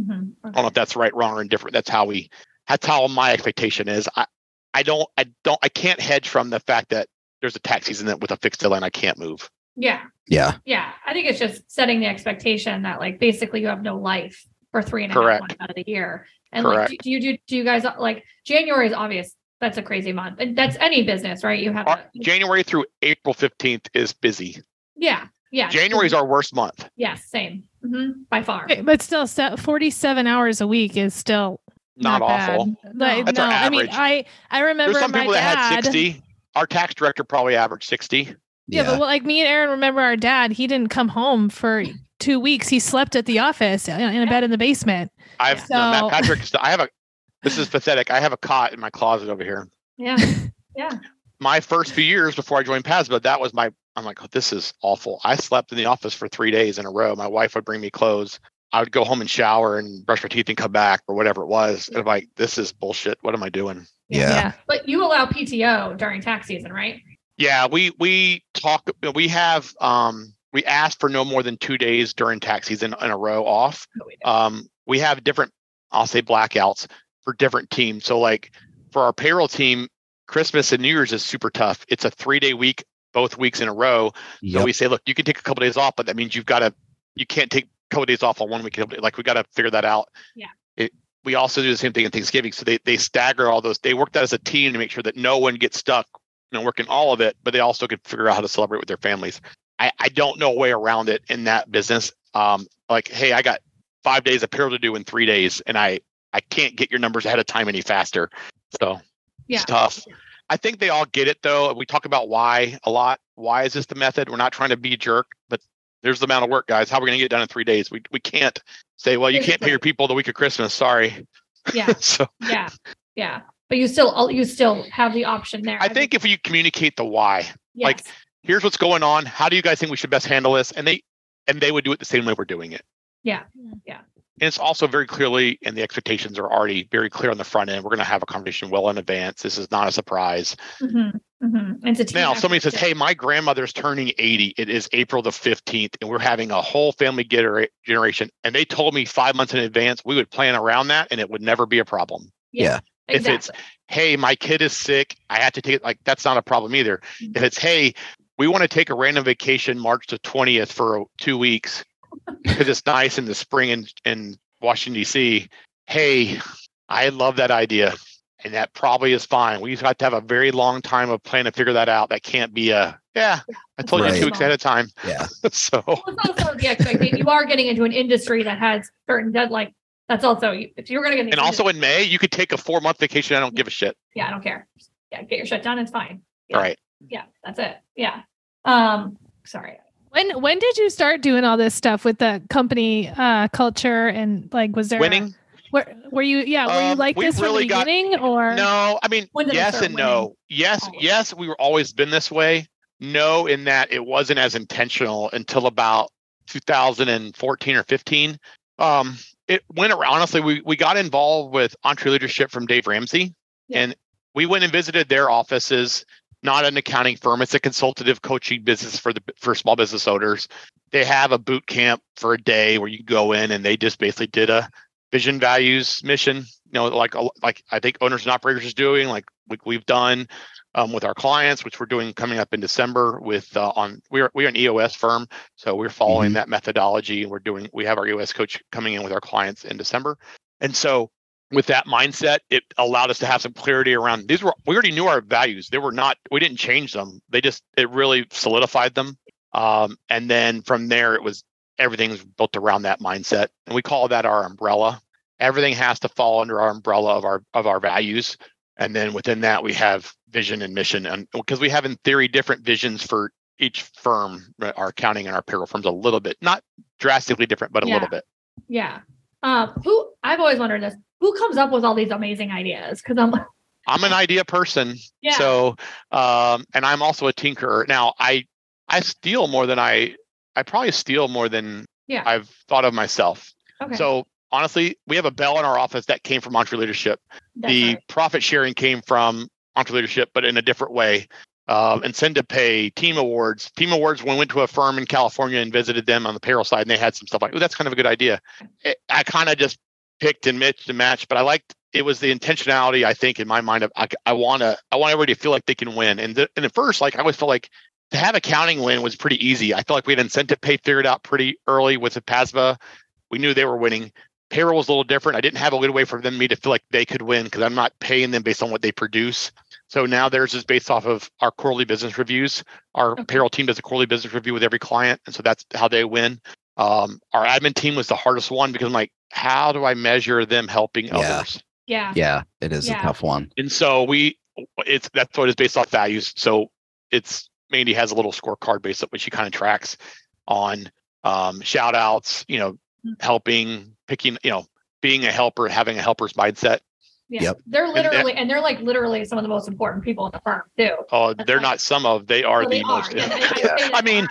Mm-hmm. Okay. I don't know if that's right, wrong, or indifferent. That's how we, that's how my expectation is. I, I don't, I don't, I can't hedge from the fact that there's a tax season that with a fixed deadline, I can't move. Yeah. Yeah. Yeah. I think it's just setting the expectation that like, basically you have no life for three and a Correct. half months out of the year. And Correct. like, do you, do, do you guys like January is obvious. That's a crazy month. And that's any business, right? You have our, a, January through April fifteenth is busy. Yeah. Yeah. January is our worst month. Yes. Yeah, same. Mm-hmm. By far. But still forty-seven hours a week is still not, not awful. Like, that's no, our average. I mean, I, I remember There's some my people dad, that had sixty. Our tax director probably averaged sixty. Yeah, yeah, but like me and Erin remember our dad, he didn't come home for two weeks. He slept at the office in a bed in the basement. I've so... no, Matt Patrick, I have a, this is pathetic. I have a cot in my closet over here. Yeah. Yeah. My first few years before I joined PASBA, that was my, I'm like, oh, this is awful. I slept in the office for three days in a row. My wife would bring me clothes. I would go home and shower and brush my teeth and come back or whatever it was. Yeah. And I'm like, this is bullshit. What am I doing? Yeah. Yeah. Yeah. But you allow P T O during tax season, right? Yeah, we we talk. We have um, we ask for no more than two days during tax season in a row off. No, we, um, we have different, I'll say blackouts for different teams. So like for our payroll team, Christmas and New Year's is super tough. It's a three day week, both weeks in a row. Yep. So we say, look, you can take a couple days off, but that means you've got to. You can't take a couple days off on one week. Like we got to figure that out. Yeah. It, we also do the same thing in Thanksgiving. So they they stagger all those. They work that as a team to make sure that no one gets stuck. You know, working all of it, but they also could figure out how to celebrate with their families. I, I don't know a way around it in that business. Um, like, hey, I got five days of payroll to do in three days, and I, I can't get your numbers ahead of time any faster. So yeah. It's tough. I think they all get it, though. We talk about why a lot. Why is this the method? We're not trying to be a jerk, but there's the amount of work, guys. How are we going to get it done in three days? We we can't say, well, you can't pay your people the week of Christmas. Sorry. Yeah. so. Yeah. Yeah. But you still you still have the option there. I, I think, think if you communicate the why, yes. Like here's what's going on. How do you guys think we should best handle this? And they and they would do it the same way we're doing it. Yeah, yeah. And it's also very clearly, and the expectations are already very clear on the front end. We're going to have a conversation well in advance. This is not a surprise. Mm-hmm. Mm-hmm. It's a team now, somebody says, "Hey, my grandmother's turning eighty. It is April the fifteenth, and we're having a whole family gener- generation." And they told me five months in advance we would plan around that, and it would never be a problem. Yeah. yeah. If exactly. It's, hey, my kid is sick, I have to take it. Like, that's not a problem either. Mm-hmm. If it's, hey, we want to take a random vacation March the twentieth for two weeks because it's nice in the spring in, in Washington, D C. Hey, I love that idea. And that probably is fine. We have to have a very long time of plan to figure that out. That can't be a, yeah, I told right. you two weeks ahead of time. Yeah. so well, it's also the expectation. You are getting into an industry that has certain deadlines. That's also, if you're going to get... And also in May, you could take a four-month vacation. I don't give a shit. Yeah, I don't care. Yeah, get your shit done. It's fine. Yeah. All right. Yeah, that's it. Yeah. Um, sorry. When when did you start doing all this stuff with the company uh, culture and like, was there... Winning? Were, were you, yeah, were you like um, this really from the beginning got, or... No, I mean, yes and winning? no. Yes, always. yes, we were always been this way. No, in that it wasn't as intentional until about two thousand fourteen or fifteen. Um, it went around. Honestly, we, we got involved with EntreLeadership from Dave Ramsey, yeah. and we went and visited their offices. Not an accounting firm; it's a consultative coaching business for the for small business owners. They have a boot camp for a day where you go in, and they just basically did a vision, values, mission. You know, like like I think Owners and Operators is doing, like we've done um, with our clients, which we're doing coming up in December. With uh, on we're we're an E O S firm, so we're following mm-hmm. that methodology. We're doing we have our E O S coach coming in with our clients in December, and so with that mindset, it allowed us to have some clarity around these. Were we already knew our values; they were not we didn't change them. They just it really solidified them, um, and then from there it was everything's built around that mindset. And we call that our umbrella. Everything has to fall under our umbrella of our of our values. And then within that, we have vision and mission. And because we have, in theory, different visions for each firm, our accounting and our payroll firms a little bit, not drastically different, but a yeah. little bit. Yeah. Um, who I've always wondered this, who comes up with all these amazing ideas? Cause I'm, I'm an idea person. Yeah. So, um, and I'm also a tinkerer. Now I, I steal more than I, I probably steal more than yeah. I've thought of myself. Okay. So honestly, we have a bell in our office that came from EntreLeadership. That's the right. Profit sharing came from EntreLeadership, but in a different way. Um, incentive pay, team awards. Team awards, when we went to a firm in California and visited them on the payroll side, and they had some stuff like, oh, that's kind of a good idea. It, I kind of just picked and mixed and matched, but I liked, it was the intentionality, I think, in my mind of, I, I want to, I want everybody to feel like they can win. And, the, and at first, like, I always felt like to have accounting win was pretty easy. I felt like we had incentive pay figured out pretty early with the PASBA. We knew they were winning. Payroll was a little different. I didn't have a good way for them me to feel like they could win because I'm not paying them based on what they produce. So now theirs is based off of our quarterly business reviews. Our okay. payroll team does a quarterly business review with every client. And so that's how they win. Um, our admin team was the hardest one because I'm like, how do I measure them helping yeah. others? Yeah. Yeah. It is yeah. a tough one. And so we, it's, that's what it's based off values. So it's, Mandy has a little scorecard based on which she kind of tracks on um, shout outs, you know, helping, picking, you know, being a helper, having a helper's mindset. Yeah. Yep. They're literally, and, that, and they're like literally some of the most important people in the firm too. Oh, they're like, not some of, they are so the they most. Are. Yeah. Yeah. I mean,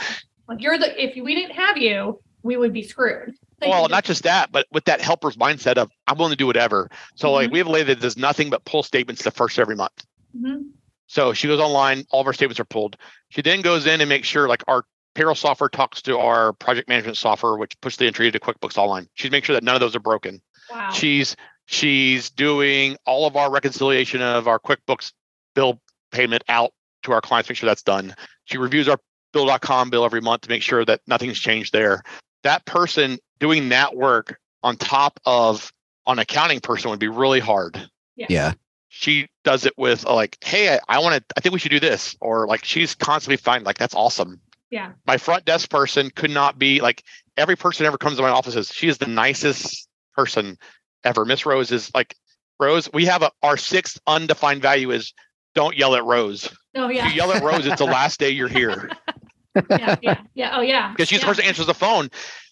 like you're the, if we didn't have you, we would be screwed. So well, not just that, but with that helper's mindset of I'm willing to do whatever. So mm-hmm. like we have a lady that does nothing but pull statements the first every month. Mm-hmm. So she goes online, all of our statements are pulled. She then goes in and makes sure like our payroll software talks to our project management software, which puts the entry to QuickBooks online. She's making sure that none of those are broken. Wow. She's she's doing all of our reconciliation of our QuickBooks bill payment out to our clients, make sure that's done. She reviews our bill dot com bill every month to make sure that nothing's changed there. That person doing that work on top of an accounting person would be really hard. Yeah. yeah. She does it with like, hey, I, I want to, I think we should do this. Or like, she's constantly finding like, that's awesome. Yeah. My front desk person could not be like every person ever comes to my office is she is the nicest person ever. Miss Rose is like Rose. We have a, our sixth undefined value is don't yell at Rose. Oh yeah. If you yell at Rose, it's the last day you're here. yeah, yeah. Yeah. Oh yeah. Because she's yeah. the person that answers the phone.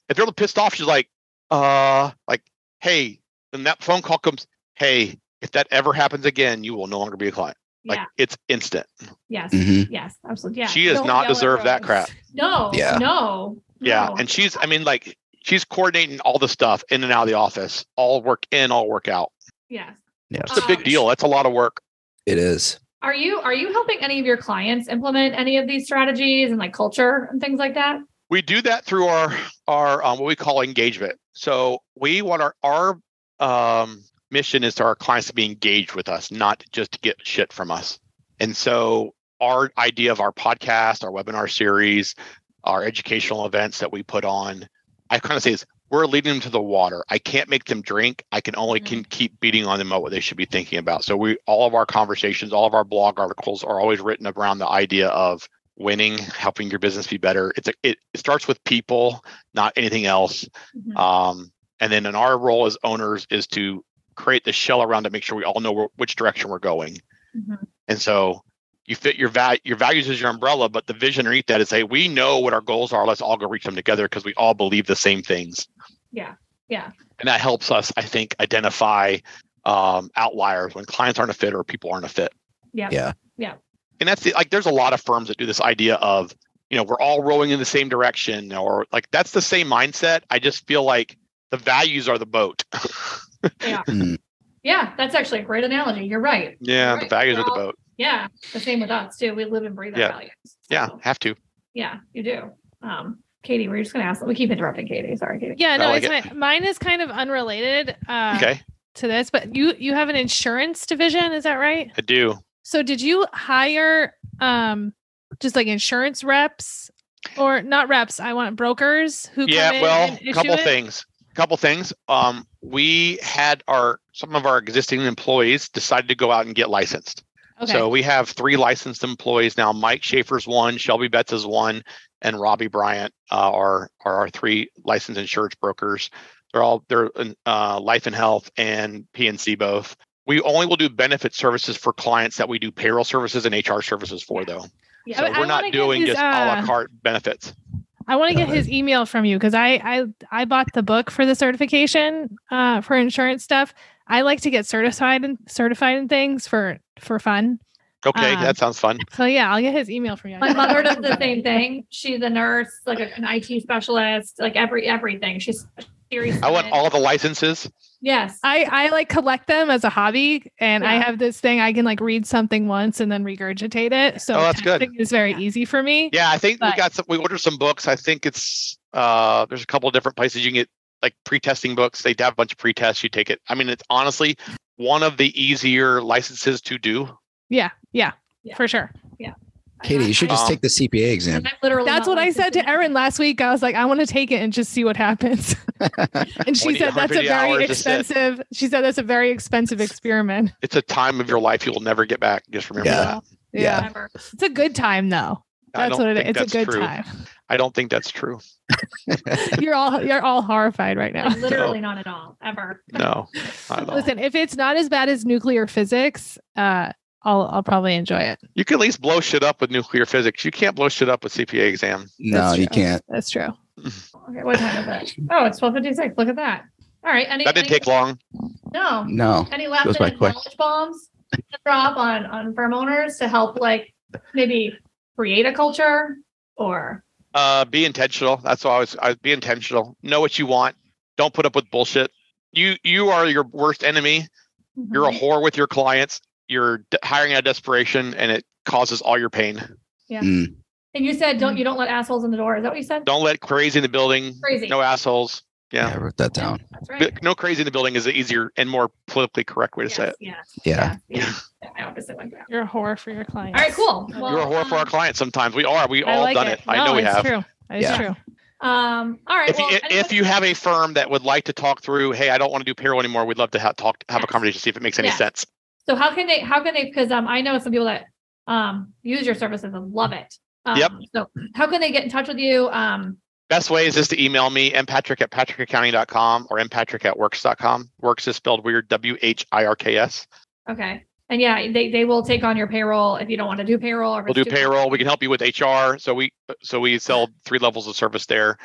If they're pissed off, she's like, uh, like, hey, and that phone call comes, hey, if that ever happens again, you will no longer be a client. Like yeah. it's instant. Yes. Mm-hmm. Yes. Absolutely. Yeah. She does not deserve that crap. No. Yeah. No. Yeah. No. And she's, I mean, like she's coordinating all the stuff in and out of the office, all work in, all work out. Yes. Yeah. It's um, a big deal. That's a lot of work. It is. Are you, are you helping any of your clients implement any of these strategies and like culture and things like that? We do that through our, our, um, what we call engagement. So we want our, our, um, mission is to our clients to be engaged with us, not just to get shit from us. And so our idea of our podcast, our webinar series, our educational events that we put on, I kind of say is we're leading them to the water. I can't make them drink. I can only can keep beating on them about what they should be thinking about. So we, all of our conversations, all of our blog articles are always written around the idea of winning, helping your business be better. It's a, it, it starts with people, not anything else. Mm-hmm. Um, and then in our role as owners is to create the shell around it, make sure we all know where, which direction we're going. Mm-hmm. And so you fit your value, your values is your umbrella, but the vision underneath that is, hey, we know what our goals are. Let's all go reach them together because we all believe the same things. Yeah. Yeah. And that helps us, I think, identify um, outliers when clients aren't a fit or people aren't a fit. Yeah. Yeah. Yeah. And that's the, like, there's a lot of firms that do this idea of, you know, we're all rowing in the same direction or like, that's the same mindset. I just feel like the values are the boat. Yeah. Mm-hmm. Yeah, that's actually a great analogy. You're right. Yeah, You're right. The values all, are the boat. Yeah, the same with us too. We live and breathe our yeah. values. So. Yeah, have to. Yeah, you do. Um, Katie, we're just going to ask. We keep interrupting Katie. Sorry, Katie. Yeah, no, like it's it. my, mine is kind of unrelated uh, okay. to this, but you you have an insurance division, is that right? I do. So did you hire um, just like insurance reps or not reps? I want brokers who yeah, come well, in and issue couple it? things. Couple things. Um, we had our some of our existing employees decided to go out and get licensed. Okay. So we have three licensed employees now. Mike Schaefer's one, Shelby Betts is one, and Robbie Bryant uh, are are our three licensed insurance brokers. They're all they're uh, Life and Health and P and C both. We only will do benefit services for clients that we do payroll services and H R services for, though. Yeah, so we're I not doing his, just uh, a la carte benefits. I want to get his email from you because I, I I bought the book for the certification uh, for insurance stuff. I like to get certified and certified in things for for fun. Okay, um, that sounds fun. So yeah, I'll get his email from you. My mother does the same thing. She's a nurse, like a, an I T specialist, like every everything. She's seriously. I want all the licenses. Yes. I, I like collect them as a hobby and yeah. I have this thing I can like read something once and then regurgitate it. So oh, that's good. It's very yeah. easy for me. Yeah. I think but. we got some, we ordered some books. I think it's, uh, there's a couple of different places you can get like pre-testing books. They have a bunch of pre-tests. You take it. I mean, it's honestly one of the easier licenses to do. Yeah. Yeah. yeah. For sure. Yeah. Katie, you should just um, take the C P A exam. That's what I said to Erin last week. I was like, I want to take it and just see what happens. And she said, that's a very expensive, she said, that's a very expensive experiment. It's a time of your life you will never get back. Just remember yeah. that. Yeah. yeah. It's a good time though. That's what it is. It's a good true. time. I don't think that's true. you're all you're all horrified right now. Like literally no. not at all. Ever. No. Not at all. Listen, if it's not as bad as nuclear physics, uh, I'll I'll probably enjoy it. You can at least blow shit up with nuclear physics. You can't blow shit up with C P A exam. No, you can't. That's true. Okay, what time is it? Oh, it's twelve fifty-six. Look at that. All right. Any, that didn't any, take long. No. No. Any last minute knowledge bombs to drop on, on firm owners to help like maybe create a culture or? Uh, be intentional. That's all I was. I be intentional. Know what you want. Don't put up with bullshit. You you are your worst enemy. Mm-hmm. You're a whore with your clients. You're hiring out of desperation and it causes all your pain. Yeah. Mm. And you said, don't, you don't let assholes in the door. Is that what you said? Don't let crazy in the building. Crazy. No assholes. Yeah. yeah I wrote that down. That's right. No crazy in the building is the easier and more politically correct way to yes, say it. Yeah. Yeah. yeah. yeah. I opposite one. You're a whore for your clients. All right, cool. Well, you're a whore um, for our clients. Sometimes we are, we all like done it. it. No, I know we it's have. True. It's yeah. true. Um, all right. If, well, you, if you have a firm that would like to talk through, hey, I don't want to do payroll anymore. We'd love to have talk, have yes. a conversation, see if it makes any yes. sense. So how can they, how can they, because um, I know some people that um, use your services and love it. Um, yep. So how can they get in touch with you? Um, Best way is just to email me, m patrick at patrick accounting dot com or m patrick at whirks dot com. Whirks is spelled weird, W H I R K S. Okay. And yeah, they, they will take on your payroll if you don't want to do payroll. Or we'll do payroll. Much. We can help you with H R. So we, so we sell three levels of service there.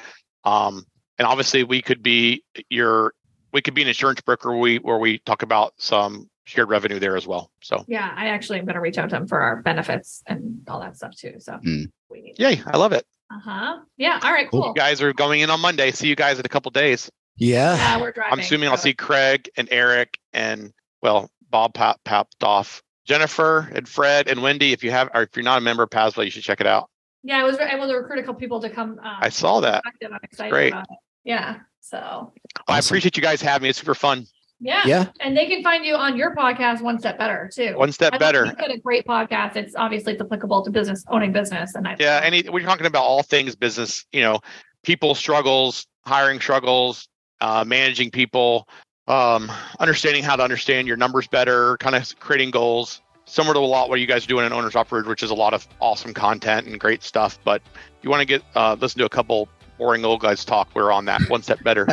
Um, and obviously we could be your, we could be an insurance broker where we, where we talk about some shared revenue there as well. So yeah, I actually am going to reach out to them for our benefits and all that stuff too. So mm. we need yay, I love it. Uh-huh. Yeah. All right, cool. cool. You guys are going in on Monday. See you guys in a couple of days. Yeah. Yeah, we're driving. I'm assuming so. I'll see Craig and Eric and well, Bob Pap Papdoff, Jennifer and Fred and Wendy. If you have, or if you're not a member of P A S B A, you should check it out. Yeah, I was able to recruit a couple people to come. Um, I saw that. I'm excited Great. about it. Yeah. So awesome. I appreciate you guys having me. It's super fun. Yeah. yeah. And they can find you on your podcast, One Step Better, too. One Step I Better. You've got a great podcast. It's obviously it's applicable to business, owning business. And I Yeah. And we're talking about all things business, you know, people struggles, hiring struggles, uh, managing people, um, understanding how to understand your numbers better, kind of creating goals. Similar to a lot what you guys are doing in Owners Operators, which is a lot of awesome content and great stuff. But you want to get uh, listen to a couple boring old guys talk. We're on that One Step Better.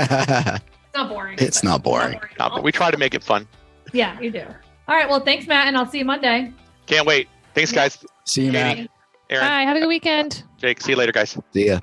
It's not boring. It's not boring. Not boring no, but we try to make it fun. Yeah, you do. All right. Well, thanks, Matt. And I'll see you Monday. Can't wait. Thanks, guys. See you, Katie, Matt. Erin, bye. Have a good weekend. Jake, see you later, guys. See ya.